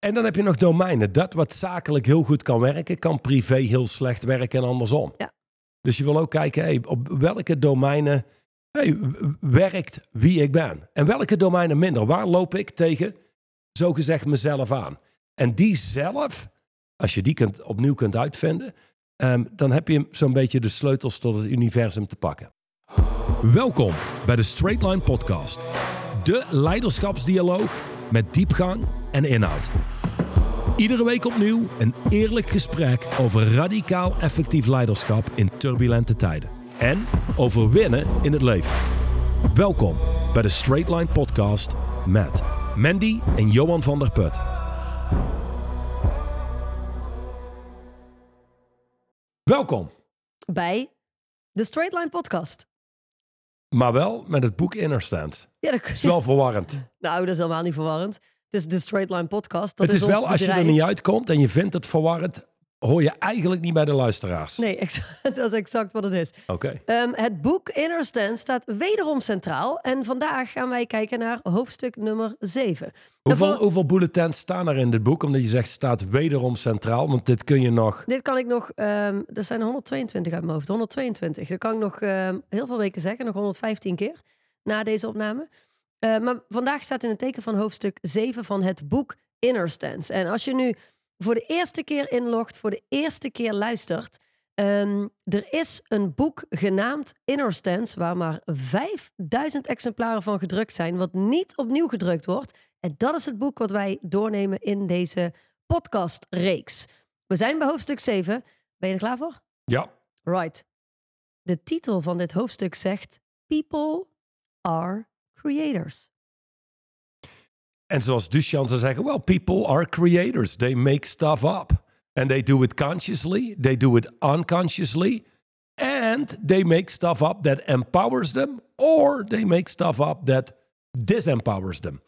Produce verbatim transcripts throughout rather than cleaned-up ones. En dan heb je nog domeinen. Dat wat zakelijk heel goed kan werken, kan privé heel slecht werken en andersom. Ja. Dus je wil ook kijken, hey, op welke domeinen hey, werkt wie ik ben. En welke domeinen minder. Waar loop ik tegen, zogezegd, mezelf aan. En die zelf, als je die kunt, opnieuw kunt uitvinden, um, dan heb je zo'n beetje de sleutels tot het universum te pakken. Welkom bij de Straight Line Podcast. De leiderschapsdialoog met diepgang en inhoud. Iedere week opnieuw een eerlijk gesprek over radicaal effectief leiderschap in turbulente tijden. En over winnen in het leven. Welkom bij de Straight Line Podcast met Mandy en Johan van der Put. Welkom bij de Straight Line Podcast. Maar wel met het boek Inner Stance. Ja, dat is wel verwarrend. Nou, dat is helemaal niet verwarrend. Het is de Straight Line Podcast. Dat het is, is wel, als je er niet uitkomt en je vindt het verwarrend, hoor je eigenlijk niet bij de luisteraars. Nee, exact, dat is exact wat het is. Oké. Okay. Um, het boek Inner Stance staat wederom centraal. En vandaag gaan wij kijken naar hoofdstuk nummer zeven. Hoeveel, voor... hoeveel bulletins staan er in dit boek? Omdat je zegt, staat wederom centraal. Want dit kun je nog... Dit kan ik nog... Um, er zijn honderdtweeëntwintig uit mijn hoofd. honderdtweeëntwintig. Dat kan ik nog um, heel veel weken zeggen. Nog honderdvijftien keer na deze opname. Uh, maar vandaag staat in het teken van hoofdstuk zeven van het boek Inner Stance. En als je nu voor de eerste keer inlogt, voor de eerste keer luistert, um, er is een boek genaamd Inner Stance waar maar vijfduizend exemplaren van gedrukt zijn, wat niet opnieuw gedrukt wordt. En dat is het boek wat wij doornemen in deze podcastreeks. We zijn bij hoofdstuk zeven. Ben je er klaar voor? Ja. Right. De titel van dit hoofdstuk zegt People are creators. En zoals Dušan zou zeggen, well, people are creators. They make stuff up. And they do it consciously. They do it unconsciously. And they make stuff up that empowers them. Or they make stuff up that disempowers them.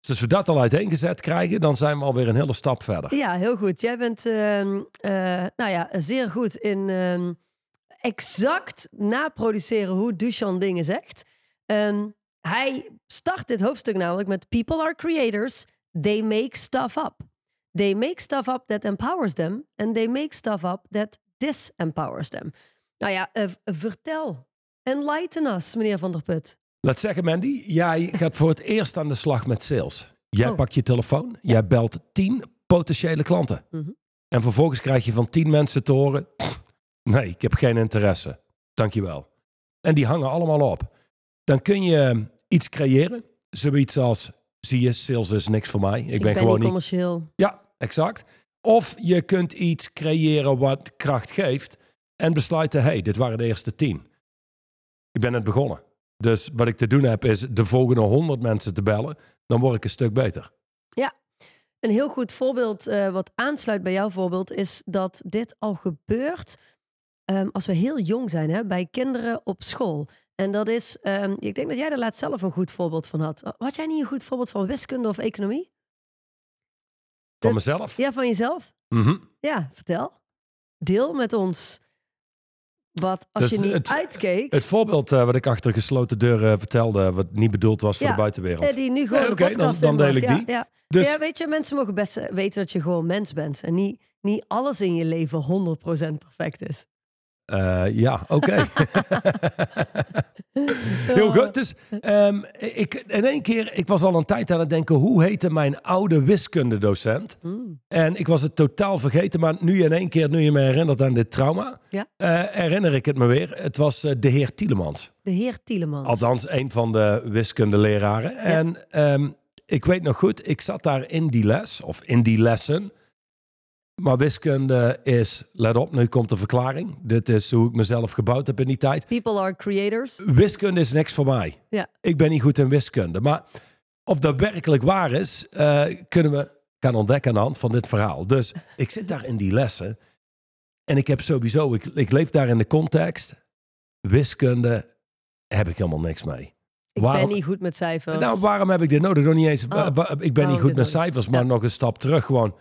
Dus als we dat al uiteengezet krijgen, dan zijn we alweer een hele stap verder. Ja, heel goed. Jij bent uh, uh, nou ja, zeer goed in uh, exact naproduceren hoe Dušan dingen zegt. Um, Hij start dit hoofdstuk namelijk met People are creators, they make stuff up. They make stuff up that empowers them and they make stuff up that disempowers them. Nou ja, uh, vertel. Enlighten us, meneer Van der Put. Laat zeggen, Mandy, jij gaat voor het eerst aan de slag met sales. Jij oh. pakt je telefoon, jij belt tien potentiële klanten. Mm-hmm. En vervolgens krijg je van tien mensen te horen, nee, ik heb geen interesse. Dankjewel. En die hangen allemaal op. Dan kun je iets creëren. Zoiets als, zie je, sales is niks voor mij. Ik, ik ben, ben gewoon niet commercieel. Ja, exact. Of je kunt iets creëren wat kracht geeft en besluiten, hé, hey, dit waren de eerste tien. Ik ben net begonnen. Dus wat ik te doen heb is de volgende honderd mensen te bellen. Dan word ik een stuk beter. Ja, een heel goed voorbeeld uh, wat aansluit bij jouw voorbeeld is dat dit al gebeurt um, als we heel jong zijn, hè, bij kinderen op school. En dat is, um, ik denk dat jij daar laatst zelf een goed voorbeeld van had. Had jij niet een goed voorbeeld van wiskunde of economie? Van mezelf? Ja, van jezelf. Mm-hmm. Ja, vertel. Deel met ons wat als dus je niet het, uitkeek. Het voorbeeld uh, wat ik achter gesloten deuren uh, vertelde, wat niet bedoeld was voor ja, de buitenwereld. Ja, die nu gewoon eh, okay, de podcast dan, dan deel ik die. Ja, ja. Dus... ja, weet je, mensen mogen best weten dat je gewoon mens bent. En niet, niet alles in je leven honderd procent perfect is. Uh, ja, oké. Okay. Heel goed. Dus um, ik, in één keer, ik was al een tijd aan het denken, hoe heette mijn oude wiskundedocent? Mm. En ik was het totaal vergeten, maar nu in één keer, nu je me herinnert aan dit trauma, ja? uh, herinner ik het me weer. Het was uh, de heer Tielemans. De heer Tielemans. Althans, een van de wiskundeleraren. Ja. En um, ik weet nog goed, ik zat daar in die les, of in die lessen. Maar wiskunde is, let op, nu komt de verklaring. Dit is hoe ik mezelf gebouwd heb in die tijd. People are creators. Wiskunde is niks voor mij. Ja. Ik ben niet goed in wiskunde. Maar of dat werkelijk waar is, uh, kunnen we gaan ontdekken aan de hand van dit verhaal. Dus ik zit daar in die lessen. En ik heb sowieso, ik, ik leef daar in de context. Wiskunde heb ik helemaal niks mee. Ik waarom, ben niet goed met cijfers. Nou, waarom heb ik dit nodig? Nog niet eens. Oh, ik ben niet goed met cijfers, maar ja. nog een stap terug gewoon.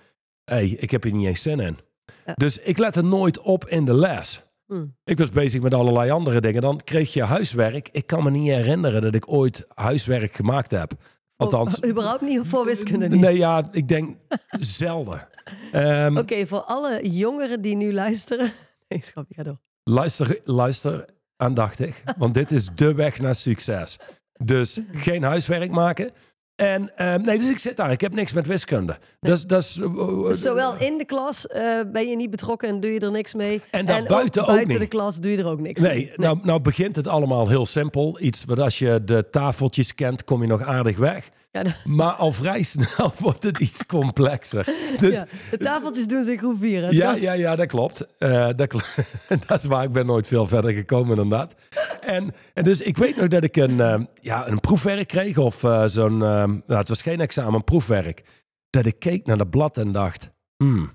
Hé, hey, ik heb hier niet eens zin in. Ja. Dus ik lette nooit op in de les. Hmm. Ik was bezig met allerlei andere dingen. Dan kreeg je huiswerk. Ik kan me niet herinneren dat ik ooit huiswerk gemaakt heb. Althans, of, überhaupt niet voor wiskunde niet. Nee, ja, ik denk zelden. Um, Oké, okay, voor alle jongeren die nu luisteren. Nee, schat, ik ga door. Luister, luister aandachtig, want dit is de weg naar succes. Dus geen huiswerk maken. En um, nee, dus ik zit daar. Ik heb niks met wiskunde. Nee. Dus, dus, uh, uh, Zowel in de klas uh, ben je niet betrokken en doe je er niks mee. En, en buiten ook, ook buiten niet. De klas doe je er ook niks nee, mee. Nee. Nou, nou begint het allemaal heel simpel. Iets wat als je de tafeltjes kent, kom je nog aardig weg. Ja, dat... Maar al vrij snel wordt het iets complexer. Dus, ja, de tafeltjes doen ze in groep vier. Ja, ja, ja, dat klopt. Uh, dat, kl- dat is waar. Ik ben nooit veel verder gekomen inderdaad. En, en dus ik weet nog dat ik een, uh, ja, een proefwerk kreeg. Of uh, zo'n... Uh, nou, het was geen examen, een proefwerk. Dat ik keek naar dat blad en dacht... Hmm,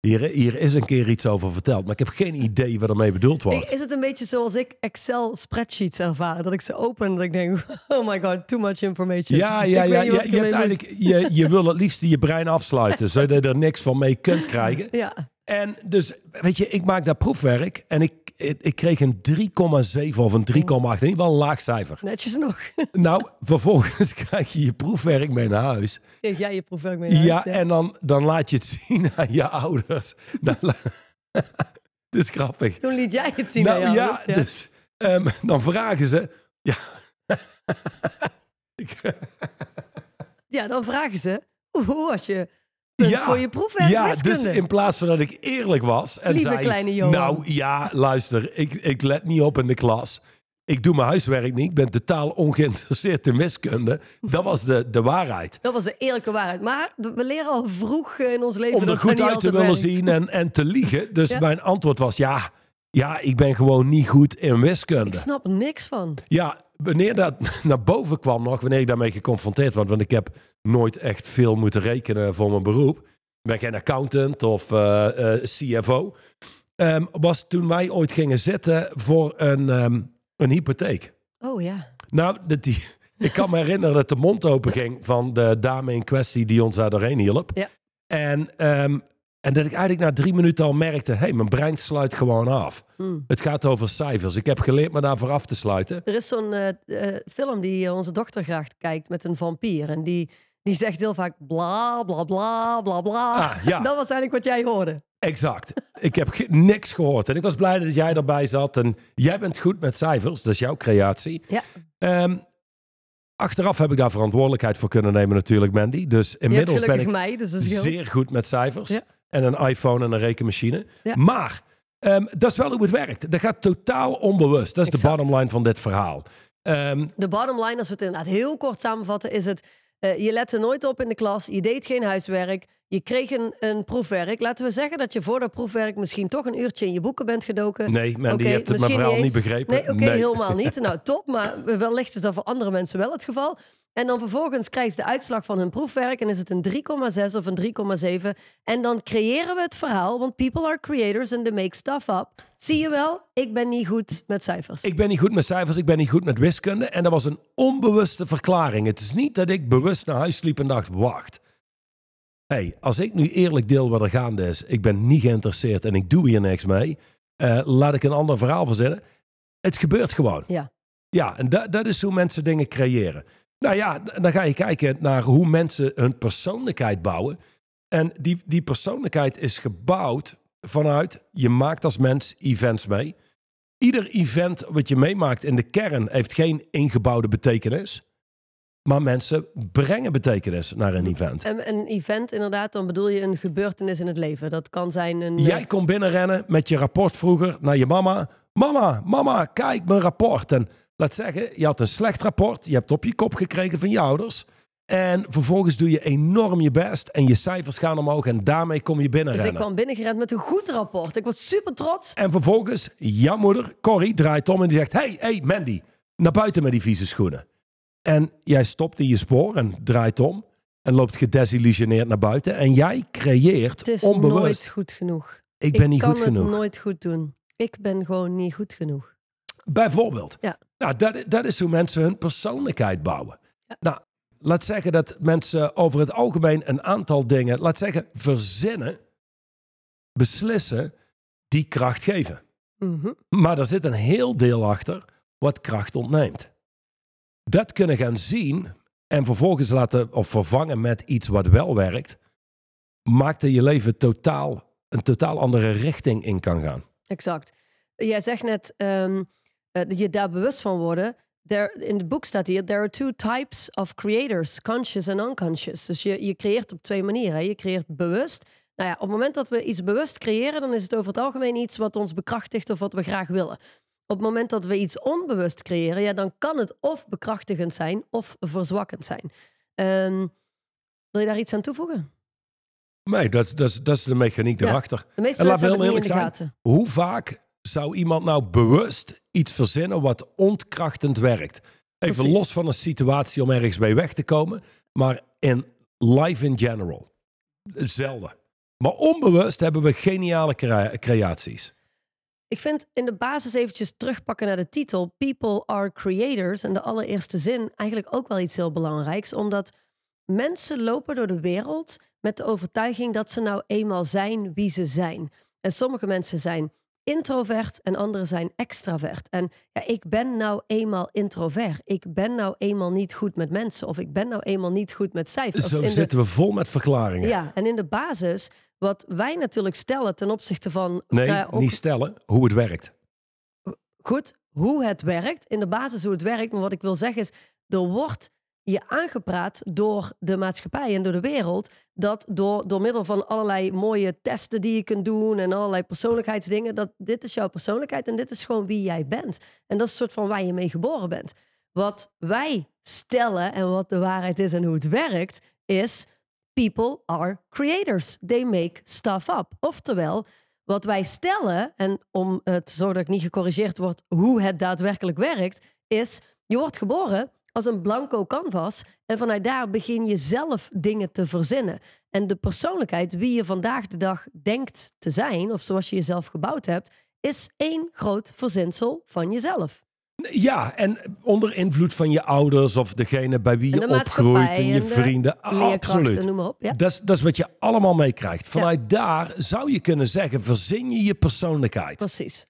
Hier, hier is een keer iets over verteld, maar ik heb geen idee wat ermee bedoeld wordt. Is het een beetje zoals ik Excel spreadsheets ervaar? Dat ik ze open en dat ik denk, oh my god, too much information. Ja, ja, ja, ja, je, hebt eigenlijk, je, je wil het liefst je brein afsluiten, zodat je er niks van mee kunt krijgen. Ja. En dus, weet je, ik maak dat proefwerk en ik, ik, ik kreeg een drie komma zeven of een drie komma acht. In ieder geval een laag cijfer. Netjes nog. Nou, vervolgens krijg je je proefwerk mee naar huis. Kreeg jij je proefwerk mee naar ja, huis? Ja, en dan, dan laat je het zien aan je ouders. Dat is grappig. Toen liet jij het zien nou, aan je ja, ouders. Ja, dus um, dan vragen ze... Ja. ja, dan vragen ze... Hoe was je... Ja, voor je proefwerk ja, wiskunde. Dus in plaats van dat ik eerlijk was en lieve zei... kleine Johan. Nou ja, luister, ik, ik let niet op in de klas. Ik doe mijn huiswerk niet. Ik ben totaal ongeïnteresseerd in wiskunde. Dat was de, de waarheid. Dat was de eerlijke waarheid. Maar we leren al vroeg in ons leven... Om dat er goed uit te willen werkt. zien en, en te liegen. Dus ja? Mijn antwoord was ja, ja, ik ben gewoon niet goed in wiskunde. Ik snap niks van. Ja, wanneer dat naar boven kwam nog, wanneer ik daarmee geconfronteerd was... Want ik heb nooit echt veel moeten rekenen voor mijn beroep. Ik ben geen accountant of uh, uh, C F O. Um, was toen wij ooit gingen zitten voor een, um, een hypotheek. Oh ja. Nou, dat die, ik kan me herinneren dat de mond open ging van de dame in kwestie die ons daar doorheen hielp. Ja. En, um, en dat ik eigenlijk na drie minuten al merkte, hé, hey, mijn brein sluit gewoon af. Hmm. Het gaat over cijfers. Ik heb geleerd me daarvoor af te sluiten. Er is zo'n uh, uh, film die onze dochter graag kijkt met een vampier. En die... Die zegt heel vaak bla, bla, bla, bla, bla. Ah, ja. Dat was eigenlijk wat jij hoorde. Exact. Ik heb ge- niks gehoord. En ik was blij dat jij erbij zat. En jij bent goed met cijfers. Dat is jouw creatie. Ja. Um, achteraf heb ik daar verantwoordelijkheid voor kunnen nemen natuurlijk, Mandy. Dus inmiddels ben ik mij, dus zeer goed met cijfers. Ja. En een iPhone en een rekenmachine. Ja. Maar um, dat is wel hoe het werkt. Dat gaat totaal onbewust. Dat is exact. De bottom line van dit verhaal. Um, de bottom line, als we het inderdaad heel kort samenvatten, is het... Uh, je lette nooit op in de klas, je deed geen huiswerk, je kreeg een, een proefwerk. Laten we zeggen dat je voor dat proefwerk misschien toch een uurtje in je boeken bent gedoken. Nee, Mandy, okay, je hebt het mijn verhaal niet, niet begrepen. Nee, oké, okay, nee. helemaal niet. Nou, top, maar wellicht is dat voor andere mensen wel het geval. En dan vervolgens krijg je de uitslag van hun proefwerk en is het een drie komma zes of een drie komma zeven. En dan creëren we het verhaal, want people are creators and they make stuff up. Zie je wel, ik ben niet goed met cijfers. Ik ben niet goed met cijfers, ik ben niet goed met wiskunde. En dat was een onbewuste verklaring. Het is niet dat ik bewust naar huis liep en dacht, wacht. Hé, hey, als ik nu eerlijk deel wat er gaande is, ik ben niet geïnteresseerd en ik doe hier niks mee. Uh, laat ik een ander verhaal verzinnen. Het gebeurt gewoon. Ja, ja en da- dat is hoe mensen dingen creëren. Nou ja, dan ga je kijken naar hoe mensen hun persoonlijkheid bouwen. En die, die persoonlijkheid is gebouwd vanuit... Je maakt als mens events mee. Ieder event wat je meemaakt in de kern heeft geen ingebouwde betekenis. Maar mensen brengen betekenis naar een event. En een event inderdaad, dan bedoel je een gebeurtenis in het leven. Dat kan zijn een... Jij kon binnenrennen met je rapport vroeger naar je mama. Mama, mama, kijk mijn rapport. En... Laat zeggen, je had een slecht rapport. Je hebt op je kop gekregen van je ouders. En vervolgens doe je enorm je best. En je cijfers gaan omhoog. En daarmee kom je binnenrennen. Dus ik kwam binnengerend met een goed rapport. Ik was super trots. En vervolgens, jouw moeder, Corrie, draait om en die zegt... Hey, hey, Mandy, naar buiten met die vieze schoenen. En jij stopt in je spoor en draait om. En loopt gedesillusioneerd naar buiten. En jij creëert onbewust. Het is onbewust. Nooit goed genoeg. Ik ben ik niet goed genoeg. Ik kan het nooit goed doen. Ik ben gewoon niet goed genoeg. Bijvoorbeeld. Ja. Nou, dat, dat is hoe mensen hun persoonlijkheid bouwen. Ja. Nou, laat zeggen dat mensen over het algemeen een aantal dingen, laat zeggen, verzinnen, beslissen, die kracht geven. Mm-hmm. Maar er zit een heel deel achter wat kracht ontneemt. Dat kunnen gaan zien en vervolgens laten of vervangen met iets wat wel werkt, maakte je leven totaal een totaal andere richting in kan gaan. Exact. Jij zegt net um, uh, je daar bewust van worden. There, in het boek staat hier, there are two types of creators, conscious en unconscious. Dus je, je creëert op twee manieren. Hè? Je creëert bewust. Nou ja, op het moment dat we iets bewust creëren, dan is het over het algemeen iets wat ons bekrachtigt of wat we graag willen. Op het moment dat we iets onbewust creëren, ja, dan kan het of bekrachtigend zijn of verzwakkend zijn. Um, wil je daar iets aan toevoegen? Nee, dat, dat, dat is de mechaniek erachter. Ja, de meeste en laat me heel eerlijk zijn, gaten. Hoe vaak zou iemand nou bewust iets verzinnen wat ontkrachtend werkt? Even Precies. los van een situatie om ergens bij weg te komen, maar in life in general. Zelden. Maar onbewust hebben we geniale crea- creaties. Ik vind in de basis eventjes terugpakken naar de titel. People are creators. En de allereerste zin eigenlijk ook wel iets heel belangrijks. Omdat mensen lopen door de wereld met de overtuiging dat ze nou eenmaal zijn wie ze zijn. En sommige mensen zijn introvert en anderen zijn extravert. En ja, ik ben nou eenmaal introvert. Ik ben nou eenmaal niet goed met mensen. Of ik ben nou eenmaal niet goed met cijfers. Zo in zitten de... we vol met verklaringen. Ja, en in de basis... Wat wij natuurlijk stellen ten opzichte van... Nee, uh, ook... niet stellen, hoe het werkt. Goed, hoe het werkt. In de basis hoe het werkt. Maar wat ik wil zeggen is... Er wordt je aangepraat door de maatschappij en door de wereld... dat door, door middel van allerlei mooie testen die je kunt doen... en allerlei persoonlijkheidsdingen... dat dit is jouw persoonlijkheid en dit is gewoon wie jij bent. En dat is het soort van waar je mee geboren bent. Wat wij stellen en wat de waarheid is en hoe het werkt... is... People are creators. They make stuff up. Oftewel, wat wij stellen... en om uh, te zorgen dat ik niet gecorrigeerd word... hoe het daadwerkelijk werkt... is, je wordt geboren als een blanco canvas... en vanuit daar begin je zelf dingen te verzinnen. En de persoonlijkheid, wie je vandaag de dag denkt te zijn... of zoals je jezelf gebouwd hebt... is één groot verzinsel van jezelf. Ja, en onder invloed van je ouders of degene bij wie je opgroeit en je en vrienden. Absoluut. Noem maar op, ja. dat, is, dat is wat je allemaal meekrijgt. Vanuit ja. daar zou je kunnen zeggen, verzin je je persoonlijkheid. Precies.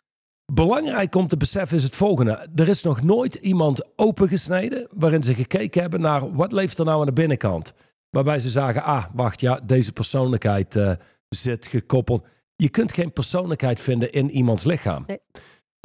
Belangrijk om te beseffen is het volgende. Er is nog nooit iemand opengesneden waarin ze gekeken hebben naar wat leeft er nou aan de binnenkant. Waarbij ze zagen, ah, wacht, ja, deze persoonlijkheid uh, zit gekoppeld. Je kunt geen persoonlijkheid vinden in iemands lichaam. Nee.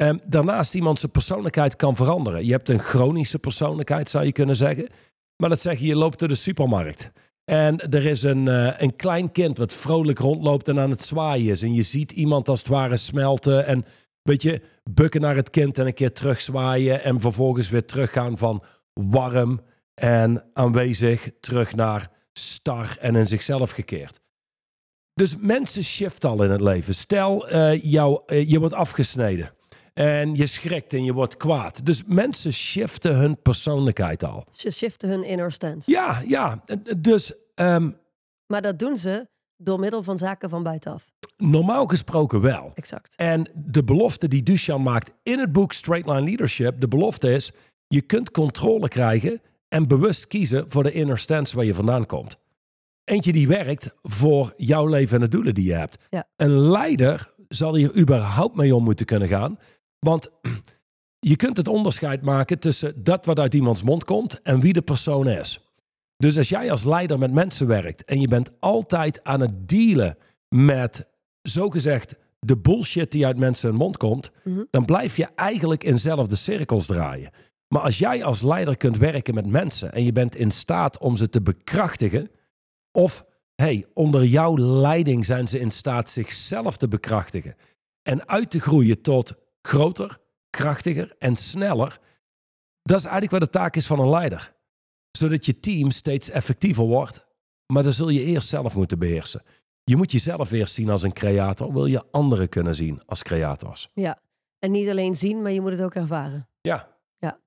Um, daarnaast iemand zijn persoonlijkheid kan veranderen. Je hebt een chronische persoonlijkheid, zou je kunnen zeggen. Maar dat zeg je, je loopt door de supermarkt. En er is een, uh, een klein kind wat vrolijk rondloopt en aan het zwaaien is. En je ziet iemand als het ware smelten en weet je, bukken naar het kind en een keer terugzwaaien. En vervolgens weer teruggaan van warm en aanwezig terug naar star en in zichzelf gekeerd. Dus mensen shiften al in het leven. Stel, uh, jou, uh, je wordt afgesneden. En je schrikt en je wordt kwaad. Dus mensen shiften hun persoonlijkheid al. Ze shiften hun inner stance. Ja, ja. Dus, um, maar dat doen ze door middel van zaken van buitenaf. Normaal gesproken wel. Exact. En de belofte die Dušan maakt in het boek Straight Line Leadership... de belofte is, je kunt controle krijgen... en bewust kiezen voor de inner stance waar je vandaan komt. Eentje die werkt voor jouw leven en de doelen die je hebt. Ja. Een leider zal hier überhaupt mee om moeten kunnen gaan... Want je kunt het onderscheid maken tussen dat wat uit iemands mond komt en wie de persoon is. Dus als jij als leider met mensen werkt en je bent altijd aan het dealen met, zogezegd, de bullshit die uit mensen hun mond komt, mm-hmm. dan blijf je eigenlijk in zelfde cirkels draaien. Maar als jij als leider kunt werken met mensen en je bent in staat om ze te bekrachtigen, of hey, onder jouw leiding zijn ze in staat zichzelf te bekrachtigen en uit te groeien tot groter, krachtiger en sneller. Dat is eigenlijk wat de taak is van een leider. Zodat je team steeds effectiever wordt. Maar dat zul je eerst zelf moeten beheersen. Je moet jezelf eerst zien als een creator. Wil je anderen kunnen zien als creators. Ja, en niet alleen zien, maar je moet het ook ervaren. Ja. Ja.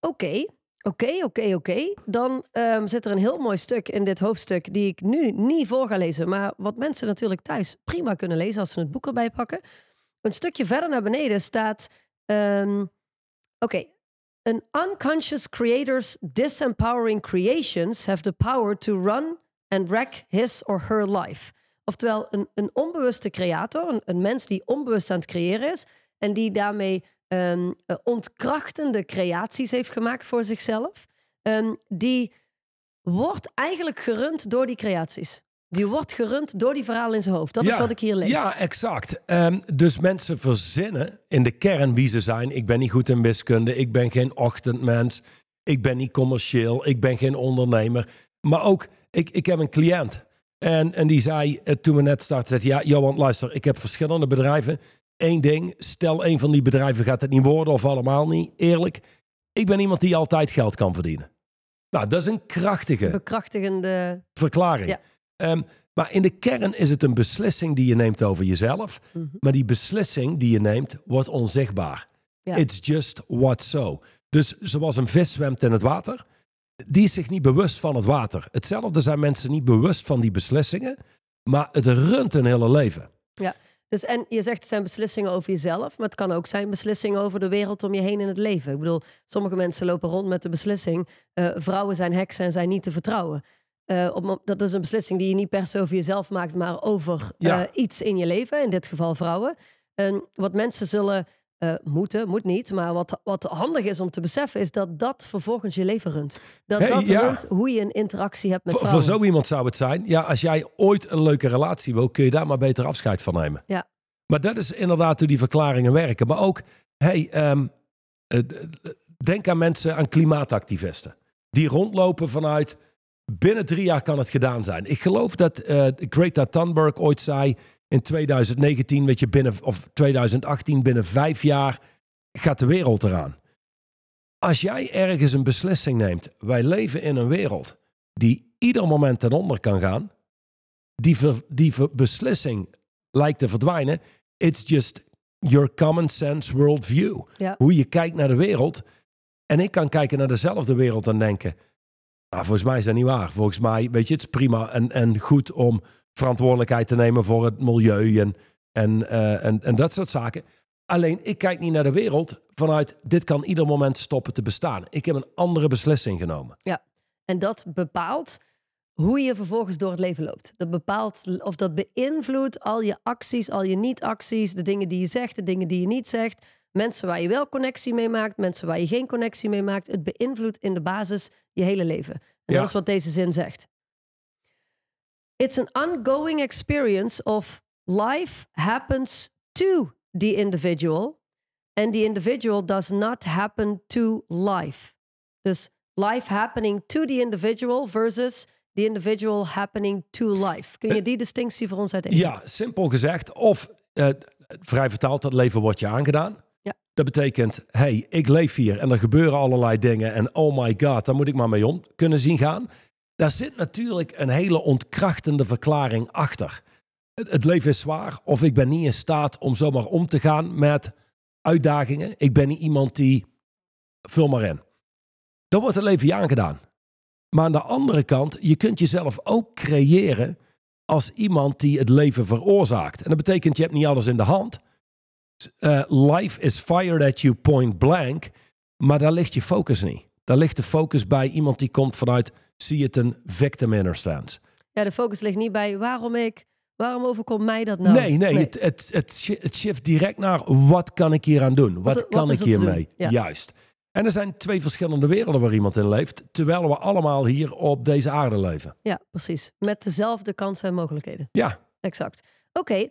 Oké, oké, oké, oké. Dan um, zit er een heel mooi stuk in dit hoofdstuk... die ik nu niet voor ga lezen. Maar wat mensen natuurlijk thuis prima kunnen lezen... als ze het boek erbij pakken... Een stukje verder naar beneden staat... Um, Oké. Okay. An unconscious creator's disempowering creations... have the power to run and wreck his or her life. Oftewel, een, een onbewuste creator... Een, een mens die onbewust aan het creëren is... en die daarmee um, ontkrachtende creaties heeft gemaakt voor zichzelf... Um, die wordt eigenlijk gerund door die creaties. Die wordt gerund door die verhalen in zijn hoofd. Dat ja, is wat ik hier lees. Ja, exact. Um, dus mensen verzinnen in de kern wie ze zijn. Ik ben niet goed in wiskunde. Ik ben geen ochtendmens. Ik ben niet commercieel. Ik ben geen ondernemer. Maar ook, ik, ik heb een cliënt. En, en die zei, uh, toen we net starten, zei, ja, Johan, luister, ik heb verschillende bedrijven. Eén ding, stel een van die bedrijven gaat het niet worden of allemaal niet. Eerlijk, ik ben iemand die altijd geld kan verdienen. Nou, dat is een krachtige... Bekrachtigende... verklaring. Ja. Um, maar in de kern is het een beslissing die je neemt over jezelf. Mm-hmm. Maar die beslissing die je neemt, wordt onzichtbaar. Ja. It's just what's so. Dus zoals een vis zwemt in het water, die is zich niet bewust van het water. Hetzelfde zijn mensen niet bewust van die beslissingen, maar het runt hun hele leven. Ja, dus en je zegt het zijn beslissingen over jezelf, maar het kan ook zijn beslissingen over de wereld om je heen in het leven. Ik bedoel, sommige mensen lopen rond met de beslissing, uh, vrouwen zijn heksen en zijn niet te vertrouwen. Uh, op, dat is een beslissing die je niet per se over jezelf maakt, maar over uh, ja. iets in je leven, in dit geval vrouwen. En wat mensen zullen uh, moeten, moet niet, maar wat, wat handig is om te beseffen, is dat dat vervolgens je leven runt. Dat hey, dat ja. runt hoe je een interactie hebt met v- vrouwen. Voor zo iemand zou het zijn, ja, als jij ooit een leuke relatie wil, kun je daar maar beter afscheid van nemen. Ja. Maar dat is inderdaad hoe die verklaringen werken. Maar ook, hey, um, uh, denk aan mensen, aan klimaatactivisten, die rondlopen vanuit... Binnen drie jaar kan het gedaan zijn. Ik geloof dat uh, Greta Thunberg ooit zei in twintig negentien, weet je, binnen, of twintig achttien, binnen vijf jaar gaat de wereld eraan. Als jij ergens een beslissing neemt, wij leven in een wereld die ieder moment ten onder kan gaan, die, ver, die ver, beslissing lijkt te verdwijnen. It's just your common sense worldview. Ja. Hoe je kijkt naar de wereld. En ik kan kijken naar dezelfde wereld en denken... Nou, volgens mij is dat niet waar. Volgens mij, weet je, het is prima en, en goed om verantwoordelijkheid te nemen voor het milieu en, en, uh, en, en dat soort zaken. Alleen, ik kijk niet naar de wereld vanuit, dit kan ieder moment stoppen te bestaan. Ik heb een andere beslissing genomen. Ja, en dat bepaalt hoe je vervolgens door het leven loopt. Dat bepaalt, of dat beïnvloedt al je acties, al je niet-acties, de dingen die je zegt, de dingen die je niet zegt. Mensen waar je wel connectie mee maakt, mensen waar je geen connectie mee maakt. Het beïnvloedt in de basis je hele leven. En ja. dat is wat deze zin zegt. It's an ongoing experience of life happens to the individual. And the individual does not happen to life. Dus life happening to the individual versus the individual happening to life. Kun je die distinctie voor ons uiteenzetten? Ja, simpel gezegd. Of uh, vrij vertaald, dat leven wordt je aangedaan. Dat betekent, hey, ik leef hier en er gebeuren allerlei dingen en oh my god, daar moet ik maar mee om kunnen zien gaan. Daar zit natuurlijk een hele ontkrachtende verklaring achter. Het leven is zwaar of ik ben niet in staat om zomaar om te gaan met uitdagingen. Ik ben niet iemand die, vul maar in. Dan wordt het leven je aangedaan. Maar aan de andere kant, je kunt jezelf ook creëren als iemand die het leven veroorzaakt. En dat betekent, je hebt niet alles in de hand. Uh, life is fired at you point blank. Maar daar ligt je focus niet. Daar ligt de focus bij iemand die komt vanuit... zie het een victim inner stance. Ja, de focus ligt niet bij waarom ik... waarom overkomt mij dat nou? Nee, nee, nee. Het, het, het, het shift direct naar... wat kan ik hier aan doen? Wat, wat kan wat ik hiermee? Ja. Juist. En er zijn twee verschillende werelden waar iemand in leeft... terwijl we allemaal hier op deze aarde leven. Ja, precies. Met dezelfde kansen en mogelijkheden. Ja. Exact. Oké.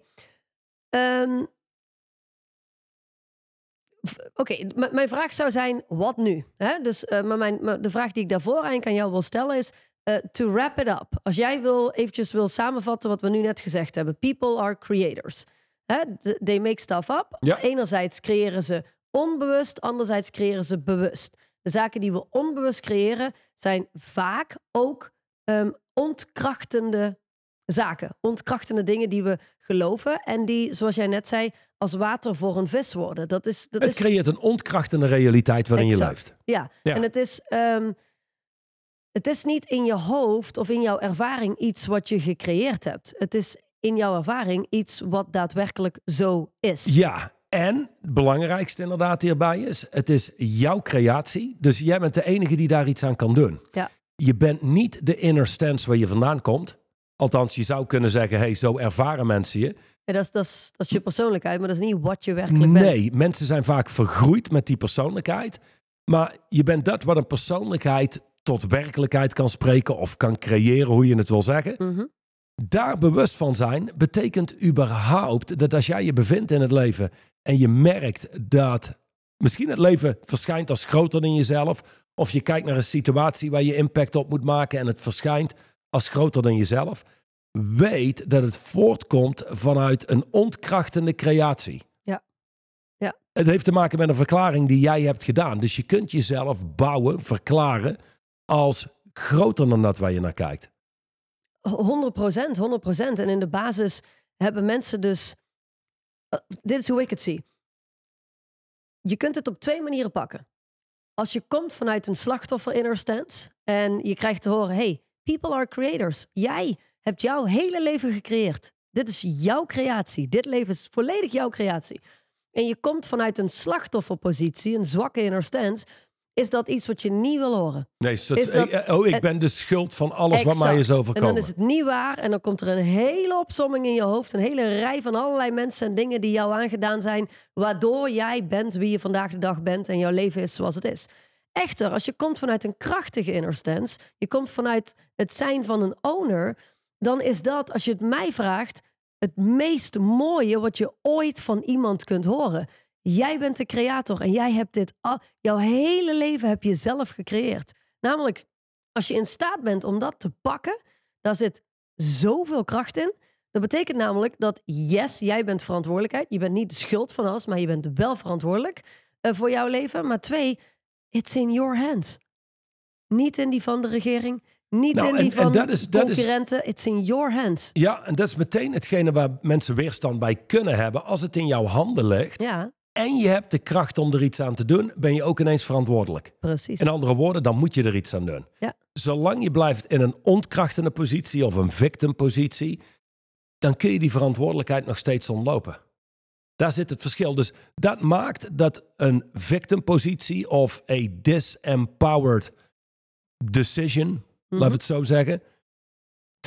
Okay. Um... Oké, okay, m- mijn vraag zou zijn, wat nu? Hè? Dus, uh, maar mijn, maar de vraag die ik daarvoor eigenlijk aan jou wil stellen is... Uh, to wrap it up. Als jij wil, eventjes wil samenvatten wat we nu net gezegd hebben. People are creators. Hè? They make stuff up. Ja. Enerzijds creëren ze onbewust, anderzijds creëren ze bewust. De zaken die we onbewust creëren zijn vaak ook um, ontkrachtende zaken. Ontkrachtende dingen die we geloven en die, zoals jij net zei... als water voor een vis worden. Dat is, dat het is... creëert een ontkrachtende realiteit waarin exact. Je leeft. Ja. ja, en het is, um, het is niet in je hoofd of in jouw ervaring iets wat je gecreëerd hebt. Het is in jouw ervaring iets wat daadwerkelijk zo is. Ja, en het belangrijkste inderdaad hierbij is, het is jouw creatie. Dus jij bent de enige die daar iets aan kan doen. Ja. Je bent niet de inner stance waar je vandaan komt. Althans, je zou kunnen zeggen, hey, zo ervaren mensen je. Ja, dat, is, dat, is, dat is je persoonlijkheid, maar dat is niet wat je werkelijk nee, bent. Nee, mensen zijn vaak vergroeid met die persoonlijkheid. Maar je bent dat wat een persoonlijkheid tot werkelijkheid kan spreken of kan creëren, hoe je het wil zeggen. Mm-hmm. Daar bewust van zijn betekent überhaupt dat als jij je bevindt in het leven en je merkt dat misschien het leven verschijnt als groter dan jezelf, of je kijkt naar een situatie waar je impact op moet maken en het verschijnt als groter dan jezelf, weet dat het voortkomt vanuit een ontkrachtende creatie. Ja. Ja. Het heeft te maken met een verklaring die jij hebt gedaan. Dus je kunt jezelf bouwen, verklaren als groter dan dat waar je naar kijkt. honderd procent, honderd procent. En in de basis hebben mensen dus... Uh, dit is hoe ik het zie. Je kunt het op twee manieren pakken. Als je komt vanuit een slachtoffer inner stance en je krijgt te horen, hey, people are creators. Jij hebt jouw hele leven gecreëerd. Dit is jouw creatie. Dit leven is volledig jouw creatie. En je komt vanuit een slachtofferpositie, een zwakke inner stance. Is dat iets wat je niet wil horen? Nee, is dat, is dat, oh, ik ben de schuld van alles exact, wat mij is overkomen. En dan is het niet waar. En dan komt er een hele opsomming in je hoofd. Een hele rij van allerlei mensen en dingen die jou aangedaan zijn. Waardoor jij bent wie je vandaag de dag bent. En jouw leven is zoals het is. Echter, als je komt vanuit een krachtige inner stance. Je komt vanuit het zijn van een owner. Dan is dat, als je het mij vraagt, het meest mooie wat je ooit van iemand kunt horen. Jij bent de creator en jij hebt dit al, jouw hele leven heb je zelf gecreëerd. Namelijk, als je in staat bent om dat te pakken, daar zit zoveel kracht in. Dat betekent namelijk dat, yes, jij bent verantwoordelijkheid. Je bent niet de schuld van alles, maar je bent wel verantwoordelijk uh, voor jouw leven. Maar twee, it's in your hands. Niet in die van de regering, niet nou, in die en, van en is, concurrenten. Is, it's in your hands. Ja, en dat is meteen hetgene waar mensen weerstand bij kunnen hebben. Als het in jouw handen ligt... Ja. En je hebt de kracht om er iets aan te doen, ben je ook ineens verantwoordelijk. Precies. In andere woorden, dan moet je er iets aan doen. Ja. Zolang je blijft in een ontkrachtende positie of een victimpositie, dan kun je die verantwoordelijkheid nog steeds ontlopen. Daar zit het verschil. Dus dat maakt dat een victimpositie of een disempowered decision, mm-hmm. laten we het zo zeggen,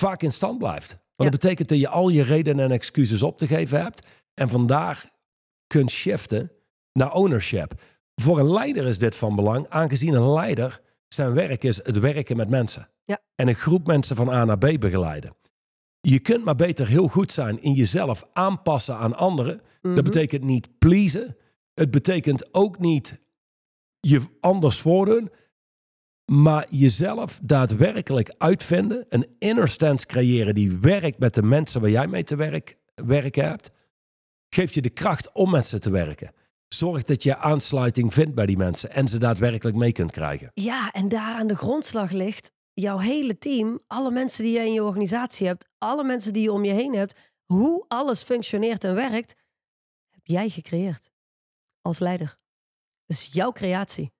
vaak in stand blijft. Want ja. dat betekent dat je al je redenen en excuses op te geven hebt. En vandaar... kunt shiften naar ownership. Voor een leider is dit van belang, aangezien een leider zijn werk is het werken met mensen. Ja. En een groep mensen van A naar B begeleiden. Je kunt maar beter heel goed zijn in jezelf aanpassen aan anderen. Mm-hmm. Dat betekent niet pleasen. Het betekent ook niet je anders voordoen. Maar jezelf daadwerkelijk uitvinden. Een inner stance creëren die werkt met de mensen waar jij mee te werk, werken hebt. Geef je de kracht om met ze te werken. Zorg dat je aansluiting vindt bij die mensen en ze daadwerkelijk mee kunt krijgen. Ja, en daar aan de grondslag ligt jouw hele team, alle mensen die je in je organisatie hebt, alle mensen die je om je heen hebt, hoe alles functioneert en werkt, heb jij gecreëerd als leider. Dat is jouw creatie.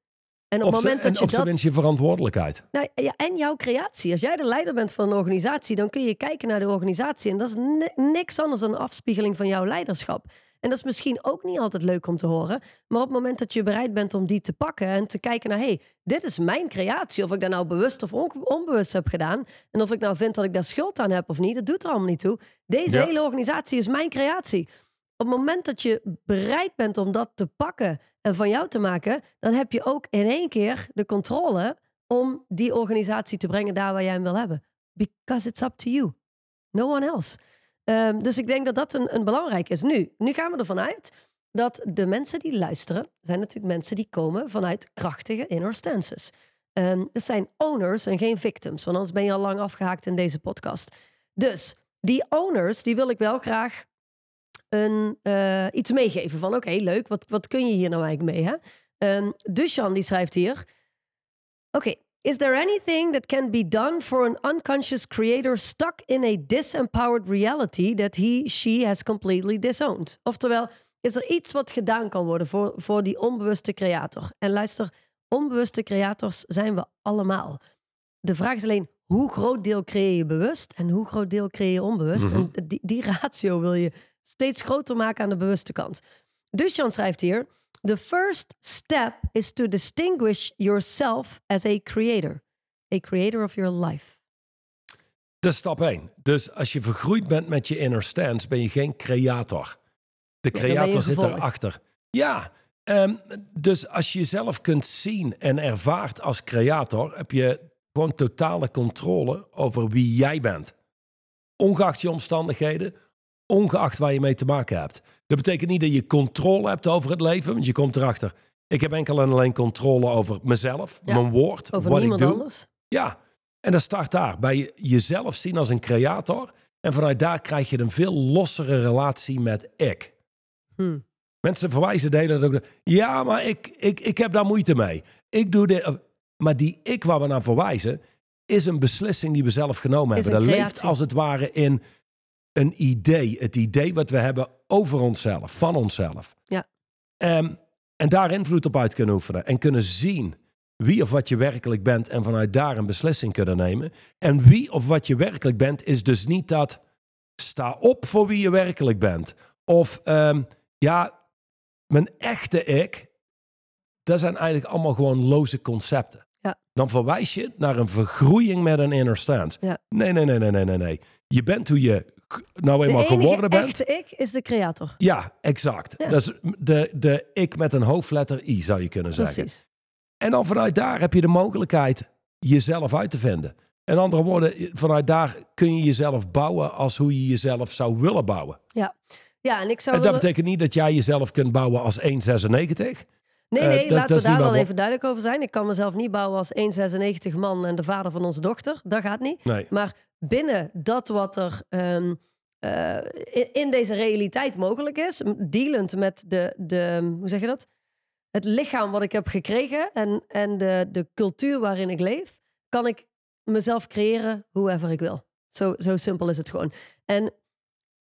En op het moment dat je dat... En op z'n minst je verantwoordelijkheid. Nou, ja, en jouw creatie. Als jij de leider bent van een organisatie, dan kun je kijken naar de organisatie. En dat is n- niks anders dan een afspiegeling van jouw leiderschap. En dat is misschien ook niet altijd leuk om te horen. Maar op het moment dat je bereid bent om die te pakken en te kijken naar... hé, hey, dit is mijn creatie. Of ik daar nou bewust of on- onbewust heb gedaan. En of ik nou vind dat ik daar schuld aan heb of niet. Dat doet er allemaal niet toe. Deze ja. hele organisatie is mijn creatie. Op het moment dat je bereid bent om dat te pakken en van jou te maken, dan heb je ook in één keer de controle om die organisatie te brengen daar waar jij hem wil hebben. Because it's up to you. No one else. Um, dus ik denk dat dat een, een belangrijk is. Nu, nu gaan we ervan uit dat de mensen die luisteren, zijn natuurlijk mensen die komen vanuit krachtige inner stances. Um, dat zijn owners en geen victims, want anders ben je al lang afgehaakt in deze podcast. Dus die owners, die wil ik wel graag... Een, uh, iets meegeven van oké, okay, leuk, wat, wat kun je hier nou eigenlijk mee? Hè? Um, Dušan die schrijft hier, oké, okay, is there anything that can be done for an unconscious creator stuck in a disempowered reality that he, she has completely disowned? Oftewel, is er iets wat gedaan kan worden voor, voor die onbewuste creator? En luister, onbewuste creators zijn we allemaal. De vraag is alleen, hoe groot deel creëer je bewust en hoe groot deel creëer je onbewust? Mm-hmm. En die, die ratio wil je steeds groter maken aan de bewuste kant. Dušan schrijft hier... The first step is to distinguish yourself as a creator. A creator of your life. Dat is stap één. Dus als je vergroeid bent met je inner stance... ben je geen creator. De creator ja, zit erachter. Ja, Um, dus als je jezelf kunt zien en ervaart als creator, heb je gewoon totale controle over wie jij bent. Ongeacht je omstandigheden, ongeacht waar je mee te maken hebt. Dat betekent niet dat je controle hebt over het leven, want je komt erachter. Ik heb enkel en alleen controle over mezelf, ja, mijn woord, over wat ik doe. Anders. Ja, en dat start daar. Bij jezelf zien als een creator. En vanuit daar krijg je een veel lossere relatie met ik. Hmm. Mensen verwijzen de hele tijd. Ja, maar ik, ik, ik heb daar moeite mee. Ik doe dit. Maar die ik waar we naar verwijzen, is een beslissing die we zelf genomen is hebben. Dat leeft als het ware in een idee. Het idee wat we hebben over onszelf, van onszelf. Ja. Um, en daar invloed op uit kunnen oefenen. En kunnen zien wie of wat je werkelijk bent. En vanuit daar een beslissing kunnen nemen. En wie of wat je werkelijk bent is dus niet dat sta op voor wie je werkelijk bent. Of um, ja, mijn echte ik. Dat zijn eigenlijk allemaal gewoon loze concepten. Ja. Dan verwijs je naar een vergroeiing met een inner stance. Ja. Nee, nee, nee, nee, nee, nee, nee. Je bent hoe je nou eenmaal geworden bent. De echte ik is de creator. Ja, exact. Ja. Dat is de, de ik met een hoofdletter I, zou je kunnen zeggen. Precies. En dan vanuit daar heb je de mogelijkheid jezelf uit te vinden. In andere woorden, vanuit daar kun je jezelf bouwen als hoe je jezelf zou willen bouwen. Ja, ja en ik zou. En dat willen... betekent niet dat jij jezelf kunt bouwen als één komma zesennegentig. Nee, nee, uh, dat, laten dat we daar wel wat... even duidelijk over zijn. Ik kan mezelf niet bouwen als één komma zesennegentig man en de vader van onze dochter. Dat gaat niet. Nee. Maar binnen dat wat er um, uh, in, in deze realiteit mogelijk is, dealend met de, de hoe zeg je dat? Het lichaam wat ik heb gekregen en, en de, de cultuur waarin ik leef, kan ik mezelf creëren hoever ik wil. Zo, zo simpel is het gewoon. En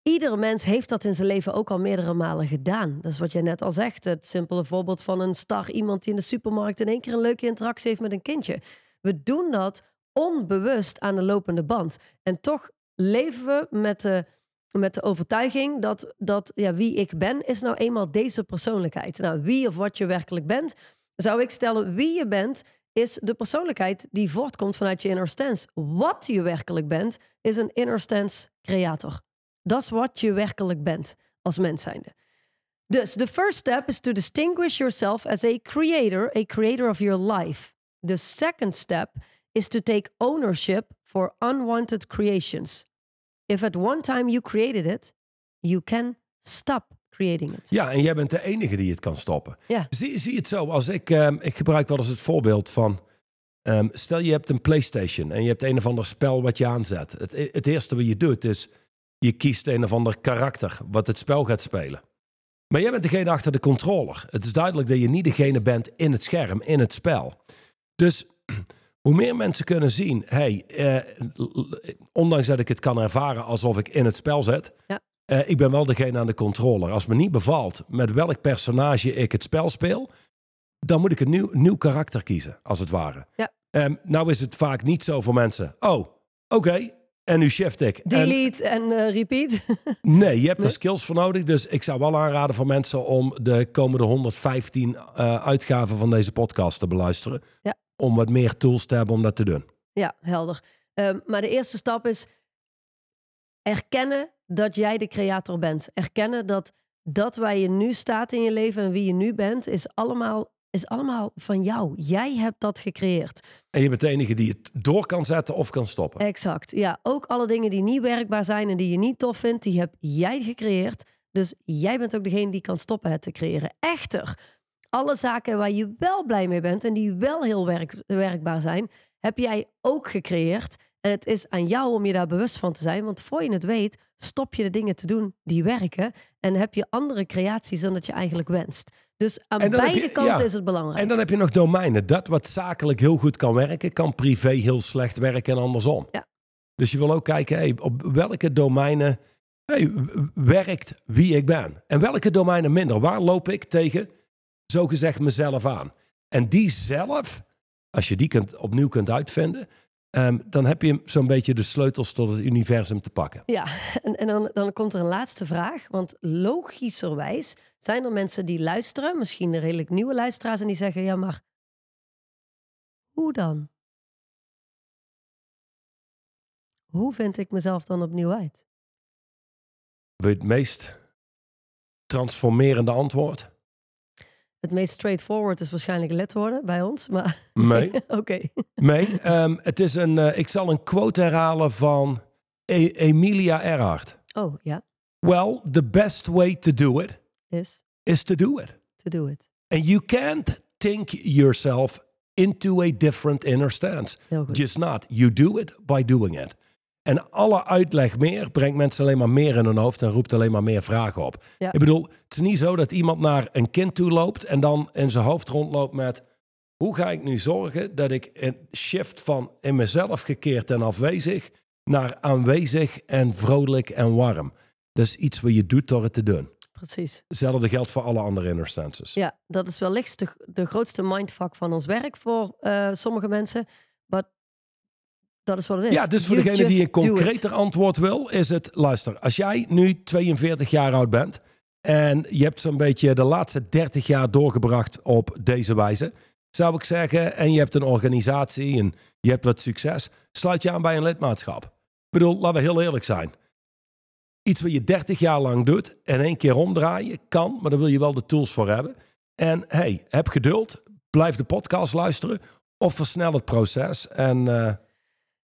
ieder mens heeft dat in zijn leven ook al meerdere malen gedaan. Dat is wat jij net al zegt. Het simpele voorbeeld van een star, iemand die in de supermarkt in één keer een leuke interactie heeft met een kindje. We doen dat onbewust aan de lopende band. En toch leven we met de, met de overtuiging dat, dat ja, wie ik ben, is nou eenmaal deze persoonlijkheid. Nou, wie of wat je werkelijk bent, zou ik stellen wie je bent, is de persoonlijkheid die voortkomt vanuit je inner stance. Wat je werkelijk bent, is een inner stance creator. Dat is wat je werkelijk bent als mens zijnde. Dus the first step is to distinguish yourself as a creator, a creator of your life. The second step is to take ownership for unwanted creations. If at one time you created it, you can stop creating it. Ja, en jij bent de enige die het kan stoppen. Ja. Zie, zie het zo, als ik, um, ik gebruik wel eens het voorbeeld van... Um, stel je hebt een PlayStation en je hebt een of ander spel wat je aanzet. Het, het eerste wat je doet is... Je kiest een of ander karakter wat het spel gaat spelen. Maar jij bent degene achter de controller. Het is duidelijk dat je niet degene bent in het scherm, in het spel. Dus hoe meer mensen kunnen zien... Hey, eh, ondanks dat ik het kan ervaren alsof ik in het spel zit... Ja. Eh, ik ben wel degene aan de controller. Als het me niet bevalt met welk personage ik het spel speel... dan moet ik een nieuw, nieuw karakter kiezen, als het ware. Ja. Eh, nou is het vaak niet zo voor mensen. Oh, oké. Okay. En nu shift ik. Delete en, en uh, repeat. Nee, je hebt nee. er skills voor nodig. Dus ik zou wel aanraden voor mensen om de komende honderdvijftien uh, uitgaven van deze podcast te beluisteren. Ja. Om wat meer tools te hebben om dat te doen. Ja, helder. Um, maar de eerste stap is erkennen dat jij de creator bent. Erkennen dat dat waar je nu staat in je leven en wie je nu bent, is allemaal... is allemaal van jou. Jij hebt dat gecreëerd. En je bent de enige die het door kan zetten of kan stoppen. Exact, ja. Ook alle dingen die niet werkbaar zijn en die je niet tof vindt, die heb jij gecreëerd. Dus jij bent ook degene die kan stoppen het te creëren. Echter, alle zaken waar je wel blij mee bent en die wel heel werk- werkbaar zijn, heb jij ook gecreëerd. En het is aan jou om je daar bewust van te zijn. Want voor je het weet, stop je de dingen te doen die werken. En heb je andere creaties dan dat je eigenlijk wenst. Dus aan beide je, kanten ja. is het belangrijk. En dan heb je nog domeinen. Dat wat zakelijk heel goed kan werken, kan privé heel slecht werken en andersom. Ja. Dus je wil ook kijken, hey, op welke domeinen hey, werkt wie ik ben. En welke domeinen minder. Waar loop ik tegen, zogezegd, mezelf aan. En die zelf, als je die kunt, opnieuw kunt uitvinden... Um, dan heb je zo'n beetje de sleutels tot het universum te pakken. Ja, en, en dan, dan komt er een laatste vraag. Want logischerwijs zijn er mensen die luisteren... misschien redelijk nieuwe luisteraars... en die zeggen, ja, maar hoe dan? Hoe vind ik mezelf dan opnieuw uit? Wil je het meest transformerende antwoord? Het meest straightforward is waarschijnlijk lid worden bij ons. Maar... Nee. Oké. Okay. Nee. Um, het is een, uh, ik zal een quote herhalen van e- Emilia Earhart. Oh, ja. Well, the best way to do it is, is to do it. To do it. And you can't think yourself into a different inner stance. Just not. You do it by doing it. En alle uitleg meer brengt mensen alleen maar meer in hun hoofd en roept alleen maar meer vragen op. Ja. Ik bedoel, het is niet zo dat iemand naar een kind toe loopt en dan in zijn hoofd rondloopt met... Hoe ga ik nu zorgen dat ik een shift van in mezelf gekeerd en afwezig naar aanwezig en vrolijk en warm. Dat is iets wat je doet door het te doen. Precies. Hetzelfde geldt voor alle andere inner stances. Ja, dat is wellicht de, de grootste mindfuck van ons werk voor uh, sommige mensen. Maar dat is wat het is. Ja, dus voor you degene die een concreter antwoord wil, is het... Luister, als jij nu tweeënveertig jaar oud bent en je hebt zo'n beetje de laatste dertig jaar doorgebracht op deze wijze, zou ik zeggen, en je hebt een organisatie en je hebt wat succes, sluit je aan bij een lidmaatschap. Ik bedoel, laten we heel eerlijk zijn. Iets wat je dertig jaar lang doet en één keer omdraaien kan, maar daar wil je wel de tools voor hebben. En hey, heb geduld, blijf de podcast luisteren of versnel het proces. En uh...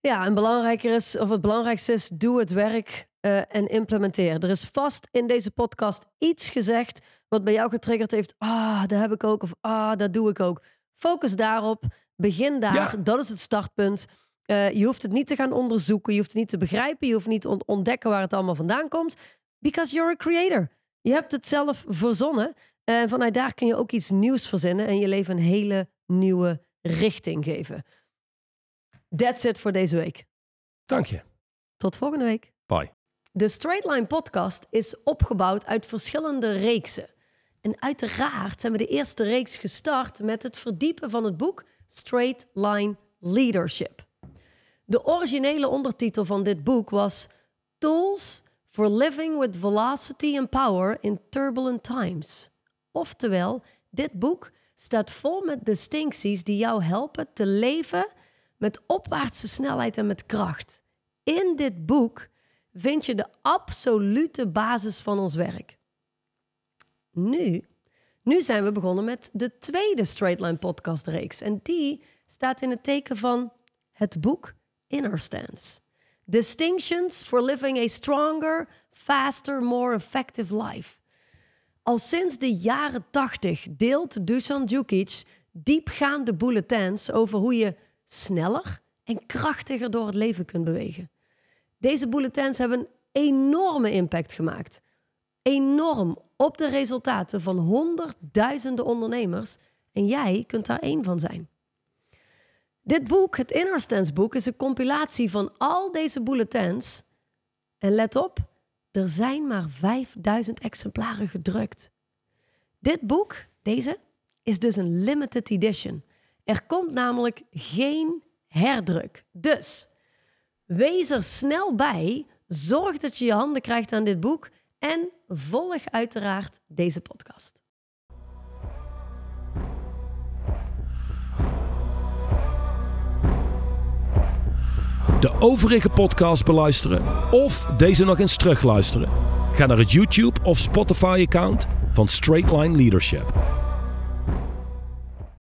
ja, en belangrijker is, of het belangrijkste is, doe het werk uh, en implementeer. Er is vast in deze podcast iets gezegd wat bij jou getriggerd heeft. Ah, dat heb ik ook, of ah, dat doe ik ook. Focus daarop, begin daar, ja. Dat is het startpunt. Uh, je hoeft het niet te gaan onderzoeken, je hoeft het niet te begrijpen, je hoeft niet te on- ontdekken waar het allemaal vandaan komt. Because you're a creator. Je hebt het zelf verzonnen. En uh, vanuit daar kun je ook iets nieuws verzinnen en je leven een hele nieuwe richting geven. That's it voor deze week. Dank je. Tot volgende week. Bye. De Straight Line Podcast is opgebouwd uit verschillende reeksen. En uiteraard zijn we de eerste reeks gestart met het verdiepen van het boek Straight Line Leadership. De originele ondertitel van dit boek was Tools for Living with Velocity and Power in Turbulent Times. Oftewel, dit boek staat vol met distincties die jou helpen te leven met opwaartse snelheid en met kracht. In dit boek vind je de absolute basis van ons werk. Nu, nu zijn we begonnen met de tweede Straight Line podcast reeks. En die staat in het teken van het boek Inner Stance. Distinctions for Living a Stronger, Faster, More Effective Life. Al sinds de jaren tachtig deelt Dušan Djukic diepgaande bulletins over hoe je sneller en krachtiger door het leven kunt bewegen. Deze bulletins hebben een enorme impact gemaakt. Enorm op de resultaten van honderdduizenden ondernemers. En jij kunt daar één van zijn. Dit boek, het Inner Stance boek, is een compilatie van al deze bulletins. En let op, er zijn maar vijfduizend exemplaren gedrukt. Dit boek, deze, is dus een limited edition. Er komt namelijk geen herdruk. Dus, wees er snel bij. Zorg dat je je handen krijgt aan dit boek. En volg uiteraard deze podcast. De overige podcast beluisteren of deze nog eens terugluisteren. Ga naar het YouTube of Spotify account van Straight Line Leadership.